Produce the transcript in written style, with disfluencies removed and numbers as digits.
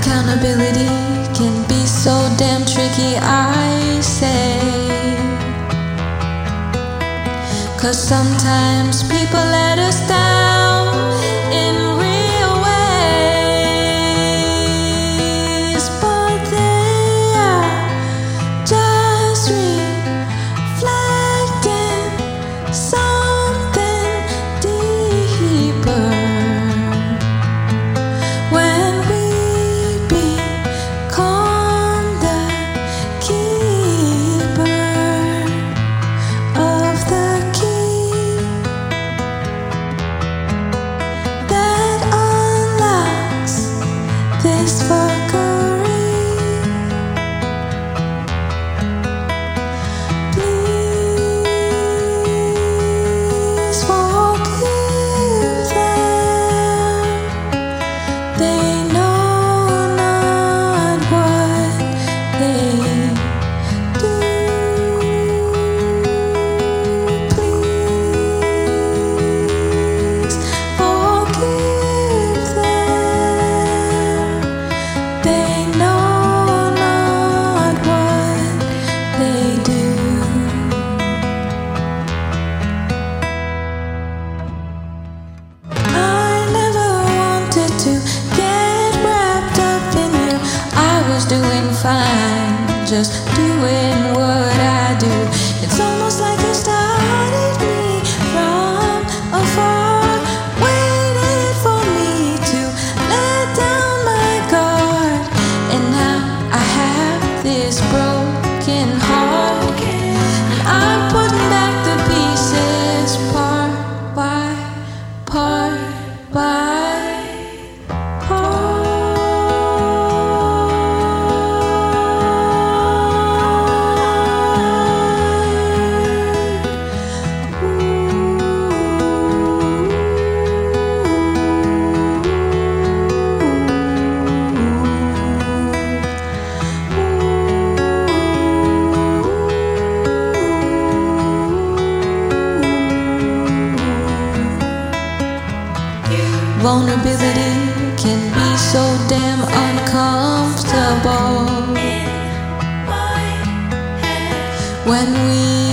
Accountability can be so damn tricky, I say, 'cause sometimes people let us down in real ways, but they are just reflecting something deeper. This fuckery, please forgive them. They know not what they do. Please forgive. Doing fine, just doing what I do. It's almost like you started me from afar, waited for me to let down my guard. And now I have this broken heart, and I'm putting back the pieces part by part by part. Vulnerability can be so damn uncomfortable when we